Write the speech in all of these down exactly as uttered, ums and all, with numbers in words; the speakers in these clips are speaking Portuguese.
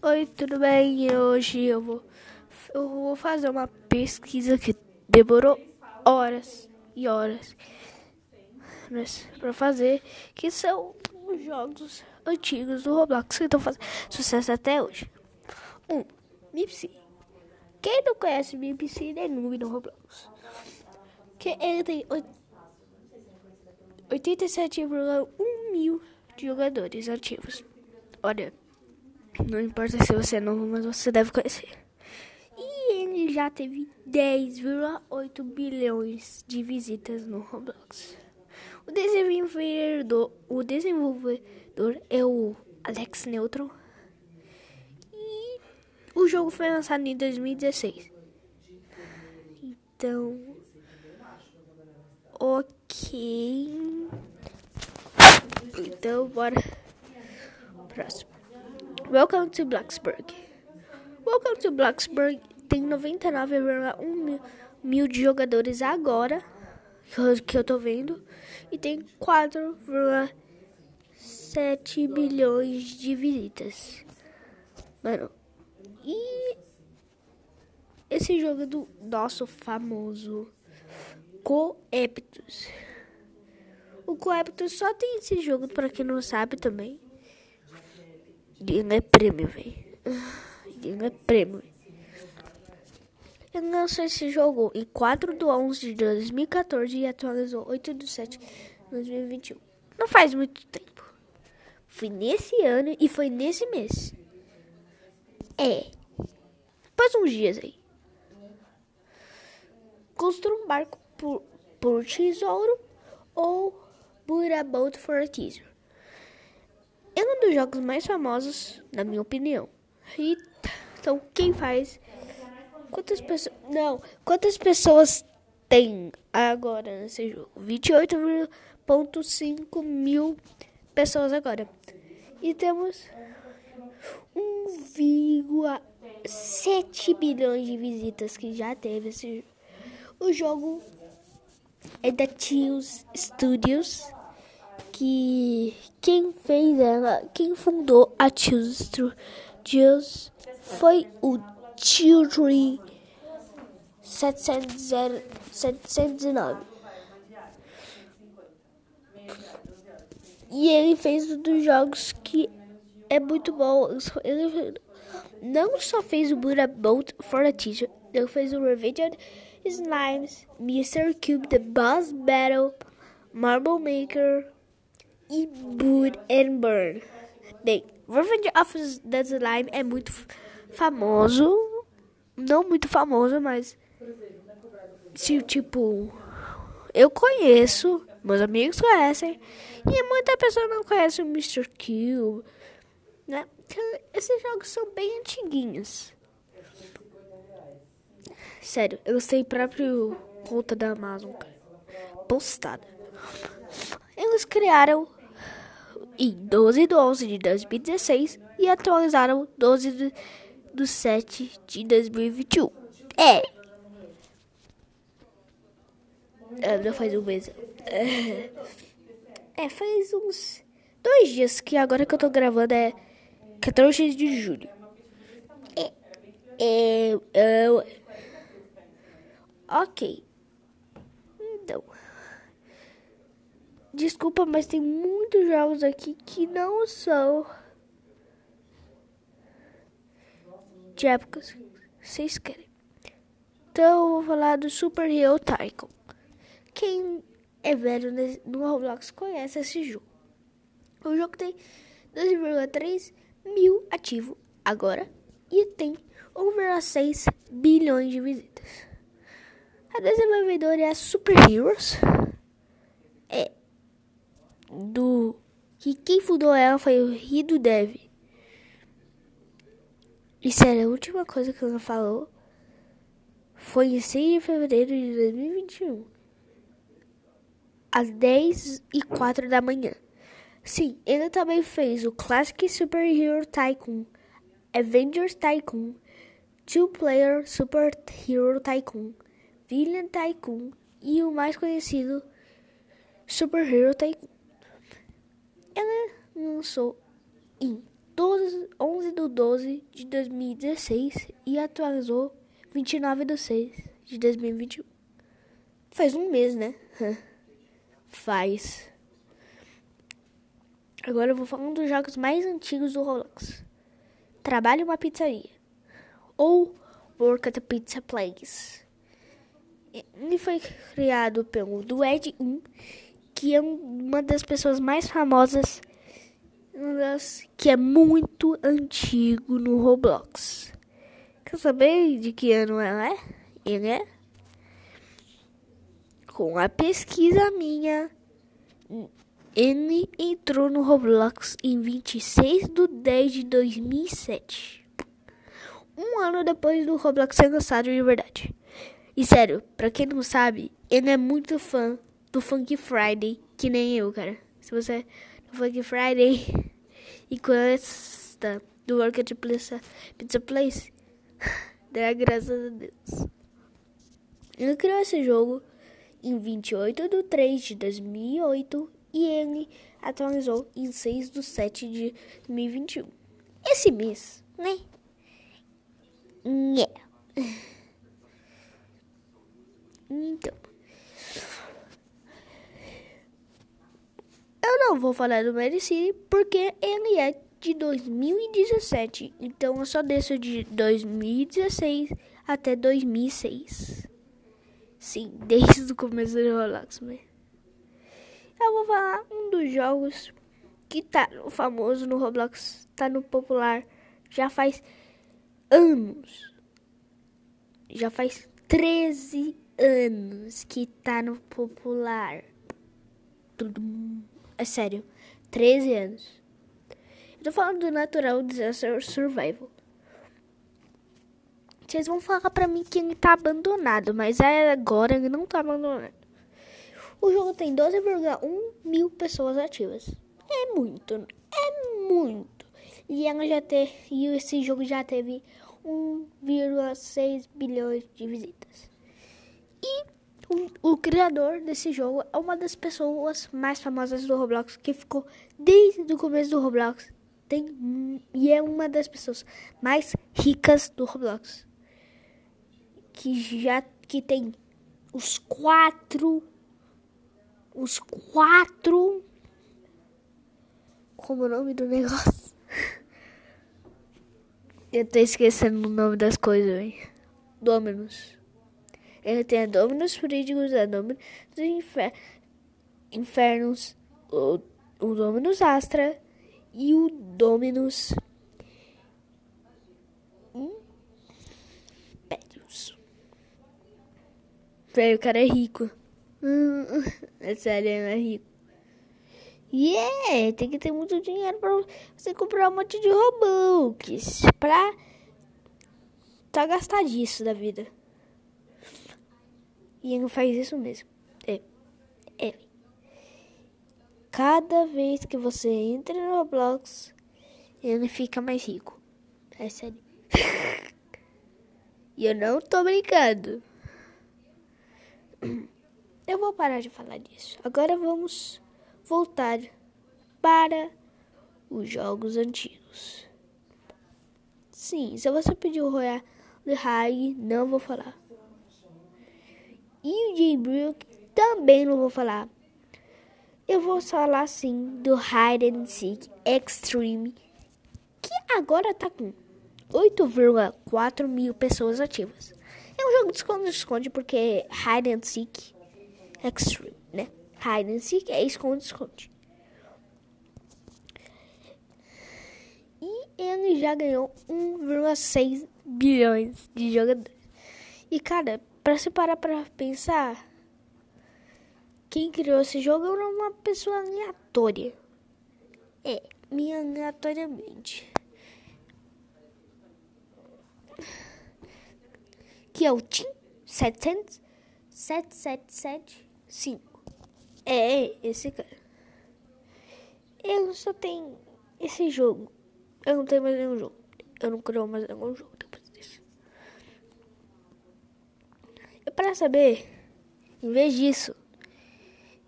Oi, tudo bem? Hoje eu vou, eu vou fazer uma pesquisa que demorou horas e horas para fazer, que são os jogos antigos do Roblox que estão fazendo sucesso até hoje. um. Mipsi. Quem não conhece Mipsi nem noob no Roblox? Que ele tem oitenta e sete vírgula um mil de jogadores ativos. Olha, não importa se você é novo, mas você deve conhecer. E ele já teve dez vírgula oito bilhões de visitas no Roblox. O desenvolvedor, o desenvolvedor é o Alex Neutron. E o jogo foi lançado em dois mil e dezesseis. Então, ok. Então, bora. Próximo. Welcome to Blacksburg. Welcome to Blacksburg tem noventa e nove vírgula um mil de jogadores agora, que eu tô vendo, e tem quatro vírgula sete bilhões de visitas. Mano, e esse jogo é do nosso famoso Coeptus. O Coeptus só tem esse jogo, pra quem não sabe também. Ele é prêmio, velho. Ele é prêmio. Ele lançou esse jogo em quatro de onze de dois mil e quatorze e atualizou oito de sete de dois mil e vinte e um. Não faz muito tempo. Foi nesse ano e foi nesse mês. É. Depois uns dias aí. Construa um barco por, por tesouro ou Build a boat for a treasure. É um dos jogos mais famosos, na minha opinião. E, então, quem faz? Quantas pessoas... Não, quantas pessoas tem agora nesse jogo? vinte e oito vírgula cinco mil pessoas agora. E temos um vírgula sete bilhões de visitas que já teve esse jogo. O jogo é da Tills Studios. Que quem fez ela, quem fundou a Tills Studios foi o Till Tree sete nove nove. E ele fez um dos jogos que é muito bom. Ele não só fez o Build a Boat for a Treasure, ele fez o Revenger Slimes, mister Cube, The Buzz Battle, Marble Maker e Boot and Burn. Bem, Revenger of the Slime é muito famoso. Não muito famoso, mas se, tipo, eu conheço, meus amigos conhecem, e muita pessoa não conhece o mister Cube, né? Esses jogos são bem antiguinhos. Sério, eu sei próprio conta da Amazon postada. Eles criaram em doze de onze de dois mil e dezesseis e atualizaram doze de sete de dois mil e vinte e um. É! é não faz um mês. É. é, faz uns dois dias que agora que eu tô gravando é quatorze de julho. É. É. é. Ok. Então. Desculpa, mas tem muitos jogos aqui que não são de épocas que vocês querem. Então eu vou falar do Super Hero Tycoon. Quem é velho no Roblox conhece esse jogo. O jogo tem dois vírgula três mil ativos agora e tem um vírgula seis bilhões de visitas. A desenvolvedora é a Super Heroes. É. Do que quem fundou ela foi o Rido Dev. E sério, a última coisa que ela falou foi em seis de fevereiro de dois mil e vinte e um, às dez e quatro da manhã. Sim, ele também fez o Classic Super Hero Tycoon, Avengers Tycoon, Two Player Super Hero Tycoon, Villain Tycoon e o mais conhecido Super Hero Tycoon. Ela lançou em doze, onze do doze de dois mil e dezesseis e atualizou vinte e nove do seis de dois mil e vinte e um. Faz um mês, né? Faz. Agora eu vou falar um dos jogos mais antigos do Roblox. Trabalhe uma pizzaria. Ou Work at Pizza Place. Ele foi criado pelo Duet, que é uma das pessoas mais famosas, que é muito antigo no Roblox. Quer saber de que ano ela é? Ele é? Com a pesquisa minha, ele entrou no Roblox em vinte e seis de dez de dois mil e sete. Um ano depois do Roblox ser lançado de verdade. E sério, pra quem não sabe, ele é muito fã do Funky Friday, que nem eu, cara. Se você é do Funky Friday e gosta do Work at Pizza Place, dá graças a Deus. Ele criou esse jogo em vinte e oito de três de dois mil e oito e ele atualizou em seis de sete de dois mil e vinte e um. Esse mês, né? Yeah. Então, eu não vou falar do Mad City porque ele é de dois mil e dezessete, então eu só desço de dois mil e dezesseis até dois mil e seis. Sim, desde o começo do Roblox, né? Eu vou falar um dos jogos que tá no famoso no Roblox, tá no popular já faz anos. Já faz treze anos que tá no popular. É sério, treze anos. Eu tô falando do Natural Disaster Survival. Vocês vão falar pra mim que ele tá abandonado, mas agora ele não tá abandonado. O jogo tem doze vírgula um mil pessoas ativas. É muito, é muito. E, ela já te... e esse jogo já teve um vírgula seis bilhões de visitas. E o, o criador desse jogo é uma das pessoas mais famosas do Roblox, que ficou desde o começo do Roblox. Tem, e é uma das pessoas mais ricas do Roblox. Que já que tem os quatro... Os quatro... Como é o nome do negócio? Eu tô esquecendo o nome das coisas, hein? Dominus. Ele tem a Dominus Frigidus, a Dominus Infer... Infernos, o, o Dominus Astra e o Dominus Petrus. Velho, o cara é rico. Hum, é sério, é rico. E yeah, tem que ter muito dinheiro pra você comprar um monte de Robux pra tá gastar disso da vida. E ele faz isso mesmo. É. É. Cada vez que você entra no Roblox, ele fica mais rico. É sério. E eu não tô brincando. Eu vou parar de falar disso. Agora vamos voltar para os jogos antigos. Sim, se você pedir o Royal de High, não vou falar. E o Jailbreak também não vou falar. Eu vou falar sim do Hide and Seek Extreme, que agora tá com oito vírgula quatro mil pessoas ativas. É um jogo de esconde-esconde porque Hide and Seek Extreme, né? Hide and Seek é esconde-esconde. E ele já ganhou um vírgula seis bilhões de jogadores. E cara, pra se parar pra pensar, quem criou esse jogo era uma pessoa aleatória. É, me aleatoriamente. Que é o Tim sete sete sete cinco. É, esse cara. Eu só tenho esse jogo. Eu não tenho mais nenhum jogo. Eu não criou mais nenhum jogo depois disso. E pra saber, em vez disso,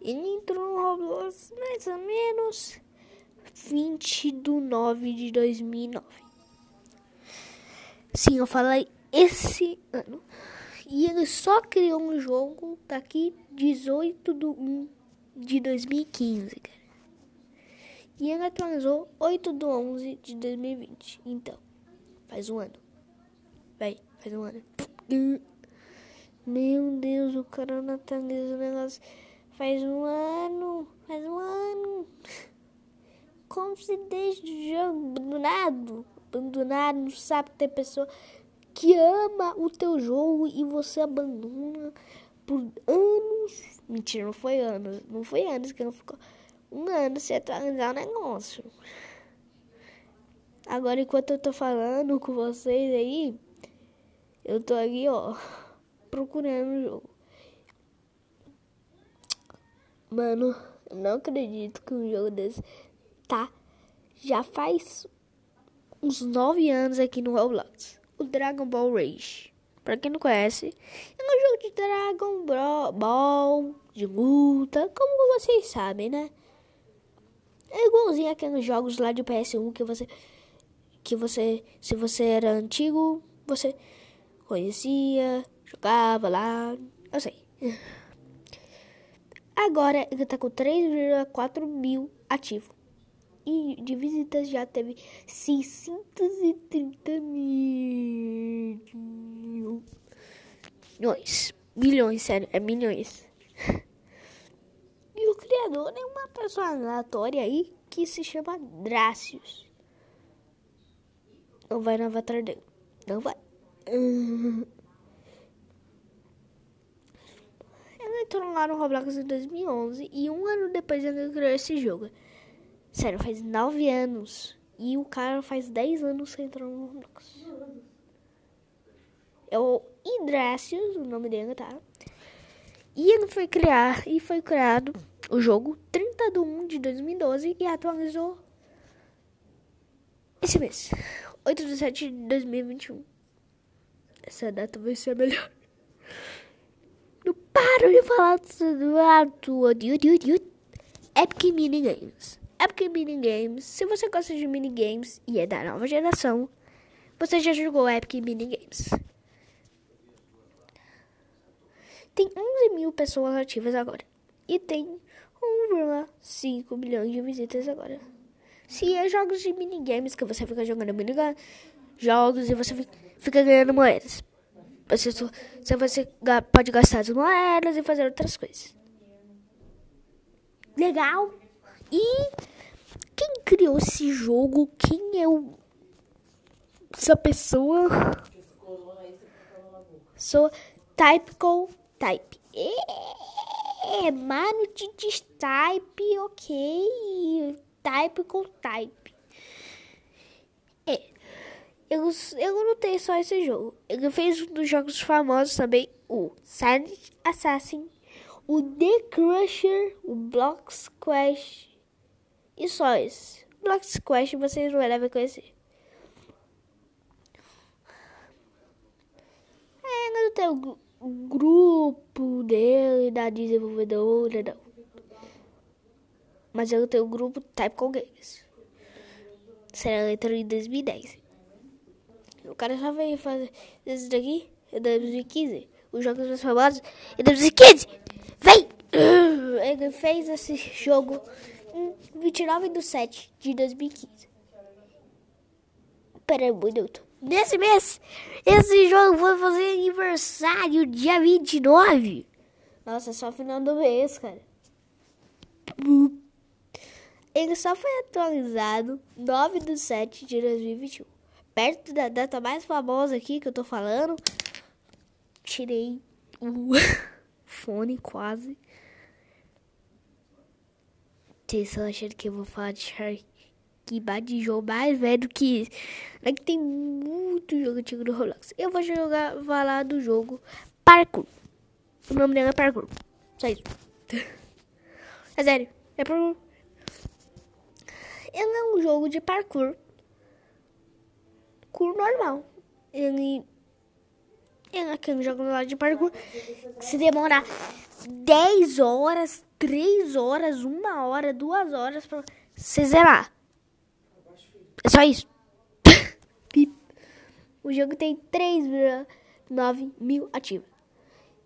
ele entrou no Roblox mais ou menos. vinte de nove de dois mil e nove. Sim, eu falei esse ano. E ele só criou um jogo daqui dezoito de um de dois mil e quinze, cara. E ele atualizou oito de onze de dois mil e vinte. Então, faz um ano. Vai, faz um ano. Meu Deus, o cara não atualiza o negócio. Faz um ano, faz um ano. Como se deixa de jogo abandonado? Abandonado, não sabe ter pessoa que ama o teu jogo e você abandona por anos. Mentira, não foi anos. Não foi anos que não ficou. Um ano sem atualizar o negócio. Agora, enquanto eu tô falando com vocês aí, eu tô aqui, ó, procurando o jogo. Mano, eu não acredito que um jogo desse tá já faz uns nove anos aqui no Roblox. O Dragon Ball Rage. Pra quem não conhece, é um jogo de Dragon Bro- Ball, de luta, como vocês sabem, né? É igualzinho aqueles jogos lá de P S um que você, que você, se você era antigo, você conhecia, jogava lá, eu sei. Agora ele tá com três vírgula quatro mil ativos. E de visitas já teve seiscentos e trinta mil. Milhões, milhões, sério, é milhões. E o criador é uma pessoa aleatória aí que se chama Dracius. Não vai na avatar dele. Não vai. Ele entrou lá no Roblox em dois mil e onze e um ano depois ele criou esse jogo. Sério, faz nove anos. E o cara faz dez anos que entrou no Roblox. É o Dracius, o nome dele, tá? E ele foi criar, e foi criado o jogo trinta de um de dois mil e doze e atualizou esse mês, oito de sete de dois mil e vinte e um. Essa data vai ser a melhor. Não paro de falar do ato. Epic Minigames. Epic Minigames, se você gosta de minigames e é da nova geração, você já jogou Epic Minigames. Tem onze mil pessoas ativas agora. E tem um vírgula cinco bilhões de visitas agora. Se é jogos de minigames que você fica jogando minigames, jogos e você fica ganhando moedas. Você, só, você pode gastar as moedas e fazer outras coisas. Legal! E quem criou esse jogo? Quem é o... essa pessoa? Sou Type com Type. É, mano, de, de Type, ok. Type com Type. É. Eu, eu não tenho só esse jogo. Ele fez um dos jogos famosos também. O Silent Assassin. O The Crusher. O Block's Quest. E só esse. Block's Quest vocês não devem conhecer. É, eu não tenho... o grupo dele, da desenvolvedora, não. Mas eu tenho o grupo Type com Games. Será entrou em dois mil e dez. O cara só veio fazer isso daqui em dois mil e quinze. Os jogos mais famosos em dois mil e quinze. Vem! Ele fez esse jogo em vinte e nove de sete de dois mil e quinze. Pera um minuto. Nesse mês, esse jogo vai fazer aniversário dia vinte e nove. Nossa, é só final do mês, cara. Ele só foi atualizado nove de sete de dois mil e vinte e um. Perto da data mais famosa aqui que eu tô falando. Tirei o fone quase. Vocês estão achando que eu vou falar de Shark? Que bate jogo mais velho que esse. É que tem muito jogo antigo no Roblox. Eu vou jogar, falar do jogo Parkour. O nome dele é Parkour. Só isso. É sério. É Parkour. Ele é um jogo de parkour. Parkour normal. Ele... ele é aquele jogo lá de parkour. Se demora dez horas, três horas, uma hora, duas horas pra você zerar. É só isso. O jogo tem três vírgula nove mil ativos.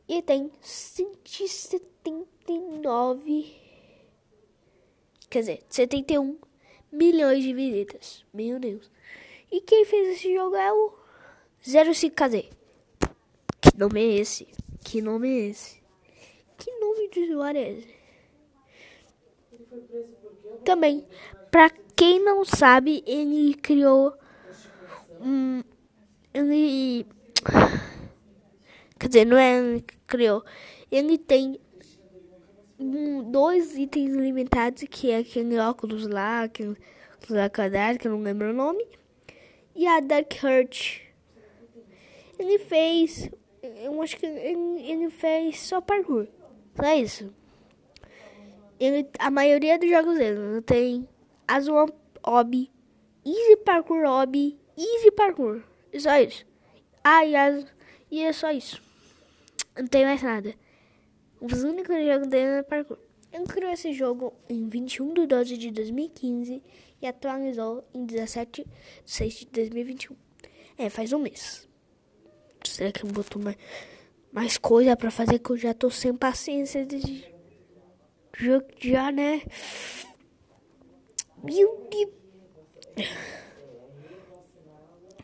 E tem cento e setenta e nove... Quer dizer, setenta e um milhões de visitas. Meu Deus. E quem fez esse jogo é o zero cinco K Z. Que nome é esse? Que nome é esse? Que nome de usuário é esse? Também, pra quem não sabe, ele criou um... Ele... Quer dizer, não é ele que criou. Ele tem um, dois itens limitados, que é aquele óculos lá, aquele da quadrado, que eu não lembro o nome. E a Dark Heart. Ele fez... Eu acho que ele, ele fez só parkour. Só isso. Ele, a maioria dos jogos dele tem as One Hobby, Easy Parkour Hobby, Easy Parkour. É só isso. Ah, e, as, e é só isso. Não tem mais nada. Os únicos jogos dele é parkour. Ele criou esse jogo em vinte e um de doze de dois mil e quinze e atualizou em dezessete de seis de dois mil e vinte e um. É, faz um mês. Será que eu boto mais, mais coisa pra fazer, que eu já tô sem paciência de jogo já, né? Meu Deus.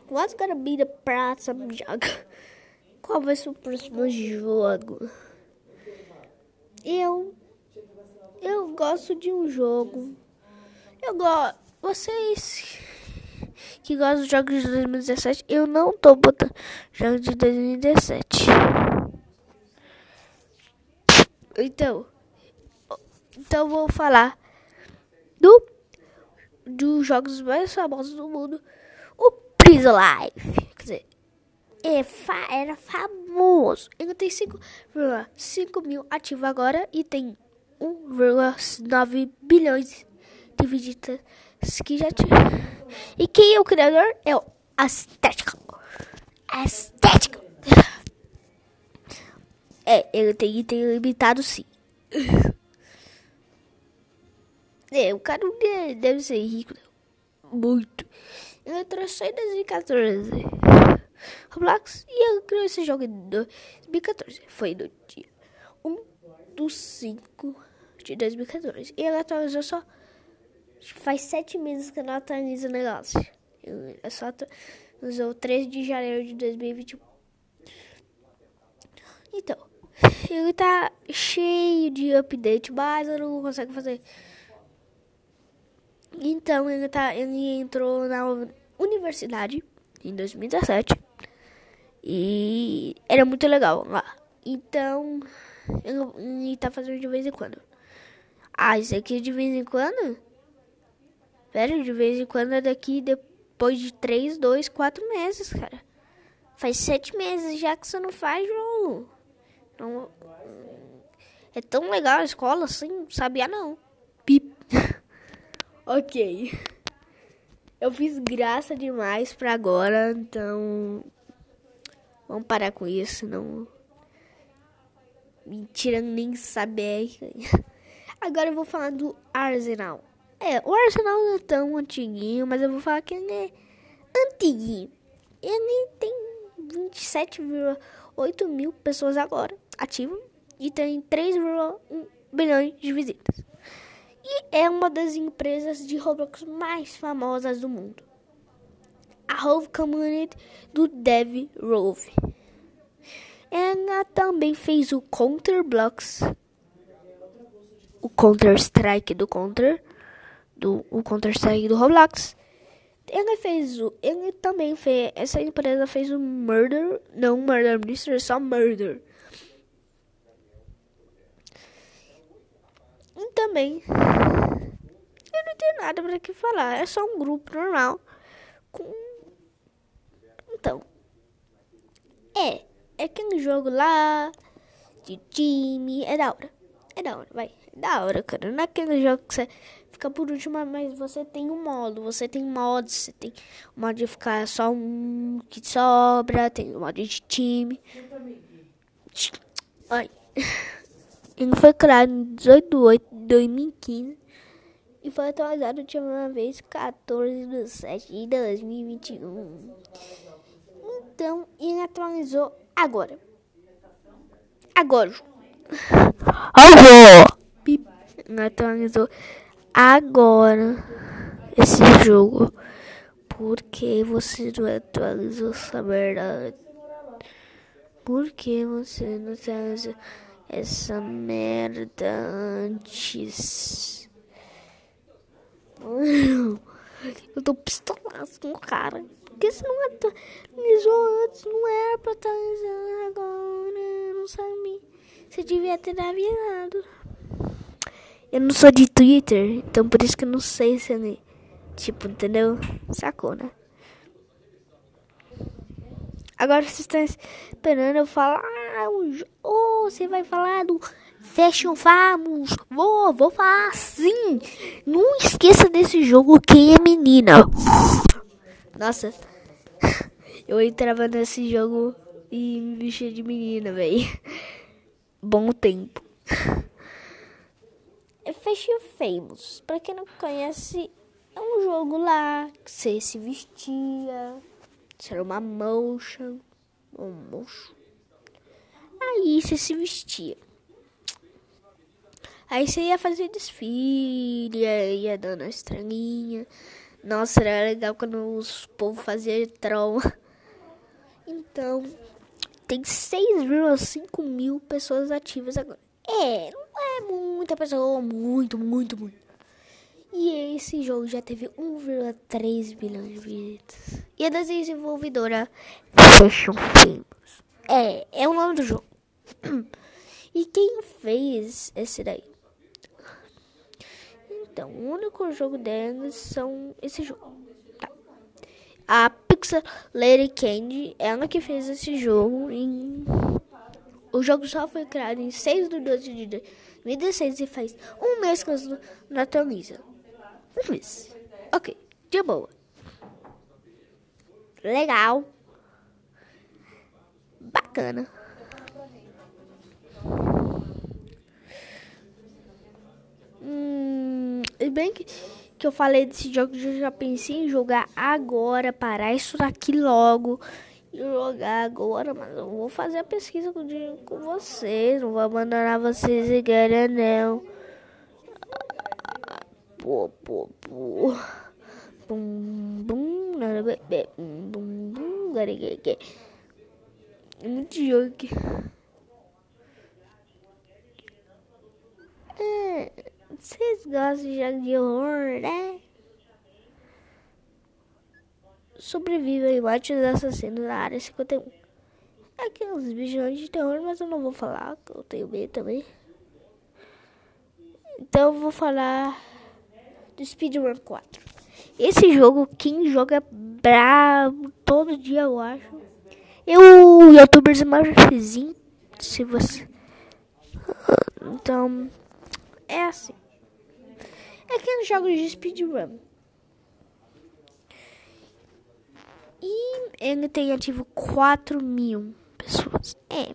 What's gonna be the próximo jogo? Qual vai ser o próximo jogo? Eu... Eu gosto de um jogo. Eu gosto... Vocês que gostam de jogos de dois mil e dezessete, eu não tô botando jogos de dois mil e dezessete. Então... Então vou falar do... dos jogos mais famosos do mundo. Prison Life, quer dizer, é fa- era famoso. Ele tem cinco vírgula cinco mil ativos agora e tem um vírgula nove bilhões de visitas que já tinha. E quem é o criador? É o Astético. Astético. É, ele tem item limitado, sim. É, o cara não deve ser rico, não. Muito. Ele entrou só em dois mil e quatorze Roblox, e ele criou esse jogo em dois mil e quatorze. Foi no dia um do cinco de dois mil e quatorze. E ele atualizou só... Faz sete meses que não atualiza o negócio. Ele só atualizou treze de janeiro de dois mil e vinte e um. Então, ele tá cheio de update, mas eu não consigo fazer... Então, ele, tá, ele entrou na universidade em dois mil e dezessete e era muito legal lá. Então, ele, ele tá fazendo de vez em quando. Ah, isso aqui é de vez em quando? Velho, de vez em quando é daqui depois de três, dois, quatro meses, cara. Faz sete meses já que você não faz jogo. Não, é tão legal a escola assim, sabia não. Pip. Ok, eu fiz graça demais pra agora, então vamos parar com isso, não... Mentira, nem saber. Agora eu vou falar do Arsenal. É, o Arsenal não é tão antiguinho, mas eu vou falar que ele é antiguinho. Ele tem vinte e sete vírgula oito mil pessoas agora, ativas, e tem três vírgula um bilhões de visitas. E é uma das empresas de Roblox mais famosas do mundo. A Rove Community do Dev Rove. Ela também fez o Counter Blocks. O Counter Strike do Counter. Do, o Counter Strike do Roblox. Ela fez o... Ele também fez... Essa empresa fez o Murder. Não Murder Mystery, só Murder. E também, eu não tenho nada pra que falar, é só um grupo normal, com... Então, é, é aquele jogo lá, de time, é da hora, é da hora, vai, é da hora, cara, não é aquele jogo que você fica por último, mas você tem um modo, você tem mods, você tem o modo de ficar só um que sobra, tem o modo de time, ai... Ele foi criado em dezoito de agosto de dois mil e quinze e foi atualizado de uma vez quatorze de sete de dois mil e vinte e um. Então, ele atualizou agora. Agora. Agora. Atualizou agora esse jogo. Porque você não atualizou essa merda? Por que você não atualizou essa merda antes? Eu tô pistolaço com o cara. Por que você não atualizou antes? Não era pra atualizar agora. Não sabia. Você devia ter avisado. Eu não sou de Twitter, então por isso que eu não sei se ele... Tipo, entendeu? Sacou, né? Agora vocês estão esperando eu falar... Oh, você vai falar do Fashion Famous. Vou, vou falar sim. Não esqueça desse jogo, quem é menina. Nossa. Eu entrava nesse jogo e me vestia de menina, velho. Bom tempo. É Fashion Famous. Pra quem não conhece... É um jogo lá que você se vestia. Você era uma mocha. Um mocho. Aí você se vestia. Aí você ia fazer desfile. Ia dando a estrelinha. Nossa, era legal quando os povos faziam troll. Então, tem seis vírgula cinco mil pessoas ativas agora. É, não é muita pessoa. Muito, muito, muito. E esse jogo já teve um vírgula três bilhões de visitas. E a desenvolvedora Fashion Famous. É, é o nome do jogo. E quem fez esse daí? Então, o único jogo deles são esse jogo. Tá. A Pixel Lady Candy, ela que fez esse jogo. Em... O jogo só foi criado em seis de doze de dois mil e dezesseis e faz um mês que eu não atualiza. Isso. Ok, de boa. Legal. Bacana. Hum, e bem que, que eu falei desse jogo, eu já pensei em jogar agora, parar isso daqui logo e jogar agora, mas eu vou fazer a pesquisa com, com vocês, não vou abandonar vocês e ganhar não. Pô, pô, pô. Bum, bum, nada, bebê. Bum, bum, bum, gareguegue. Muito jogo aqui. É, vocês gostam de jogo de horror, né? Sobreviva e bate os assassinos na área cinquenta e um. Aqui é uns bichos de terror, mas eu não vou falar, que eu tenho medo também. Então eu vou falar... do Speedrun quatro. Esse jogo, quem joga brabo todo dia, eu acho. Eu, youtubers mais vizinho, se você... Então, é assim. É que nos jogos de Speedrun. E ele tem ativo quatro mil pessoas. É.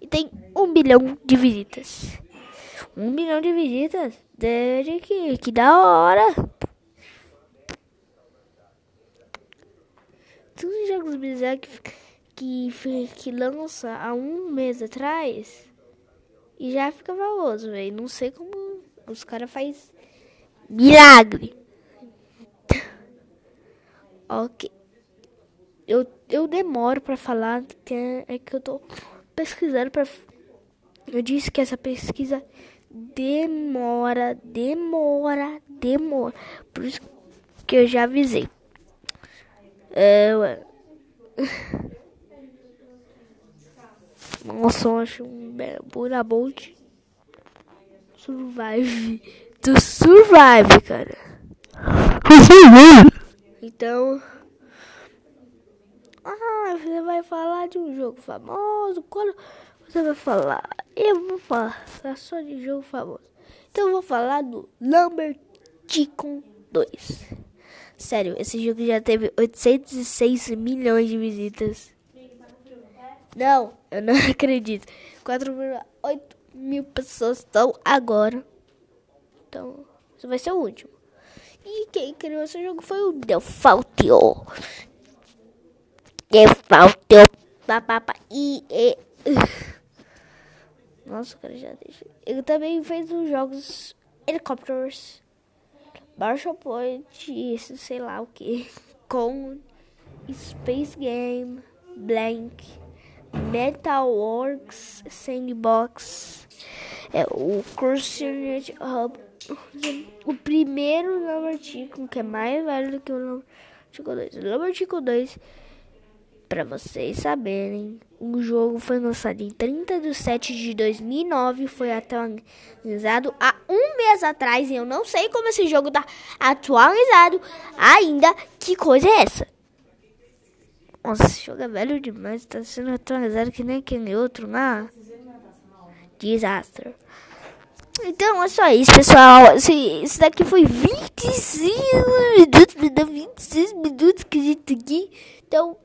E tem um bilhão de visitas. um bilhão de visitas? Desde que, que da hora! Todos os jogos bizarros que, que, que lança há um mês atrás e já fica valioso, velho. Não sei como os caras fazem milagre. Ok. Eu, eu demoro pra falar, que é, é que eu tô pesquisando pra... Eu disse que essa pesquisa... Demora, demora, demora. Por isso que eu já avisei. É, ué. Nossa, eu acho um Build a boat. Survive. Do survive, cara. Então... Ah, você vai falar de um jogo famoso. Quando você vai falar... Eu vou falar só de jogo famoso. Então eu vou falar do Lumberjack dois. Sério, esse jogo já teve oitocentos e seis milhões de visitas. Não, eu não acredito. quatro vírgula oito mil pessoas estão agora. Então, Você vai ser o último. E quem criou esse jogo foi o Defalteo. Defalteo. Papapá. E... e... Nossa, o cara já deixou. Ele também fez os jogos Helicopters, Marshall Point, esse sei lá o que, com Space Game, Blank, Metalworks, Sandbox, é, o Crucianate Hub, o primeiro Lamartico, que é mais velho do que o Lamartico dois. O Lamartico dois, pra vocês saberem, o jogo foi lançado em trinta de setembro de dois mil e nove, foi atualizado há um mês atrás, e eu não sei como esse jogo tá atualizado ainda. Que coisa é essa? Nossa, esse jogo é velho demais, tá sendo atualizado que nem aquele outro lá. Desastre. Então é só isso, pessoal. Esse, esse daqui foi vinte e cinco minutos, me deu vinte e seis minutos que a gente tá aqui. Então...